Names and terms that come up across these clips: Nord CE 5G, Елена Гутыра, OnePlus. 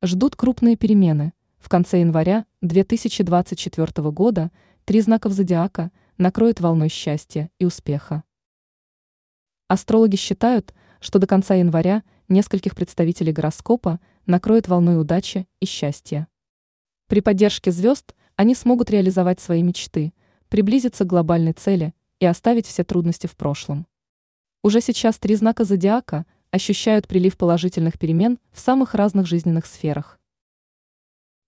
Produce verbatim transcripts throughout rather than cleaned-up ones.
Ждут крупные перемены. В конце января две тысячи двадцать четвёртого года три знаков зодиака накроют волной счастья и успеха. Астрологи считают, что до конца января нескольких представителей гороскопа накроет волной удачи и счастья. При поддержке звезд они смогут реализовать свои мечты, приблизиться к глобальной цели и оставить все трудности в прошлом. Уже сейчас три знака зодиака – ощущают прилив положительных перемен в самых разных жизненных сферах.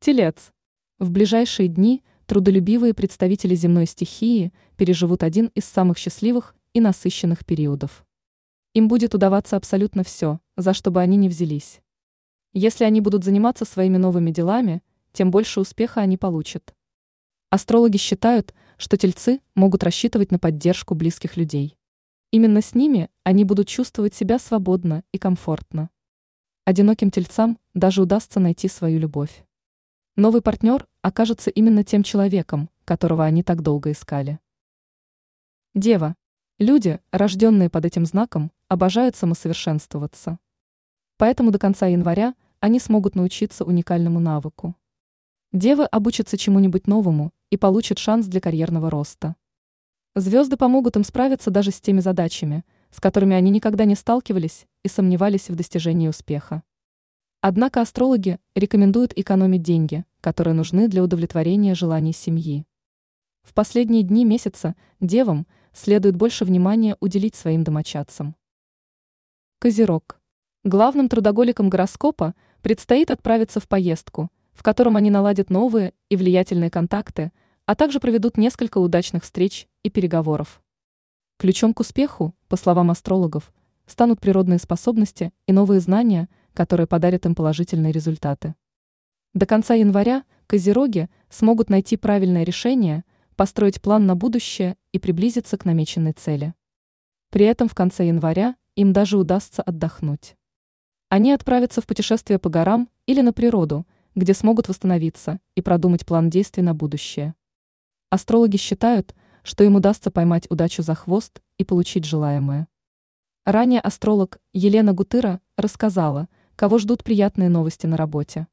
Телец. В ближайшие дни трудолюбивые представители земной стихии переживут один из самых счастливых и насыщенных периодов. Им будет удаваться абсолютно все, за что бы они ни взялись. Если они будут заниматься своими новыми делами, тем больше успеха они получат. Астрологи считают, что тельцы могут рассчитывать на поддержку близких людей. Именно с ними они будут чувствовать себя свободно и комфортно. Одиноким тельцам даже удастся найти свою любовь. Новый партнер окажется именно тем человеком, которого они так долго искали. Дева. Люди, рожденные под этим знаком, обожают самосовершенствоваться. Поэтому до конца января они смогут научиться уникальному навыку. Девы обучатся чему-нибудь новому и получат шанс для карьерного роста. Звезды помогут им справиться даже с теми задачами, с которыми они никогда не сталкивались и сомневались в достижении успеха. Однако астрологи рекомендуют экономить деньги, которые нужны для удовлетворения желаний семьи. В последние дни месяца девам следует больше внимания уделить своим домочадцам. Козерог. Главным трудоголикам гороскопа предстоит отправиться в поездку, в котором они наладят новые и влиятельные контакты, а также проведут несколько удачных встреч и переговоров. Ключом к успеху, по словам астрологов, станут природные способности и новые знания, которые подарят им положительные результаты. До конца января козероги смогут найти правильное решение, построить план на будущее и приблизиться к намеченной цели. При этом в конце января им даже удастся отдохнуть. Они отправятся в путешествие по горам или на природу, где смогут восстановиться и продумать план действий на будущее. Астрологи считают, что им удастся поймать удачу за хвост и получить желаемое. Ранее астролог Елена Гутыра рассказала, кого ждут приятные новости на работе.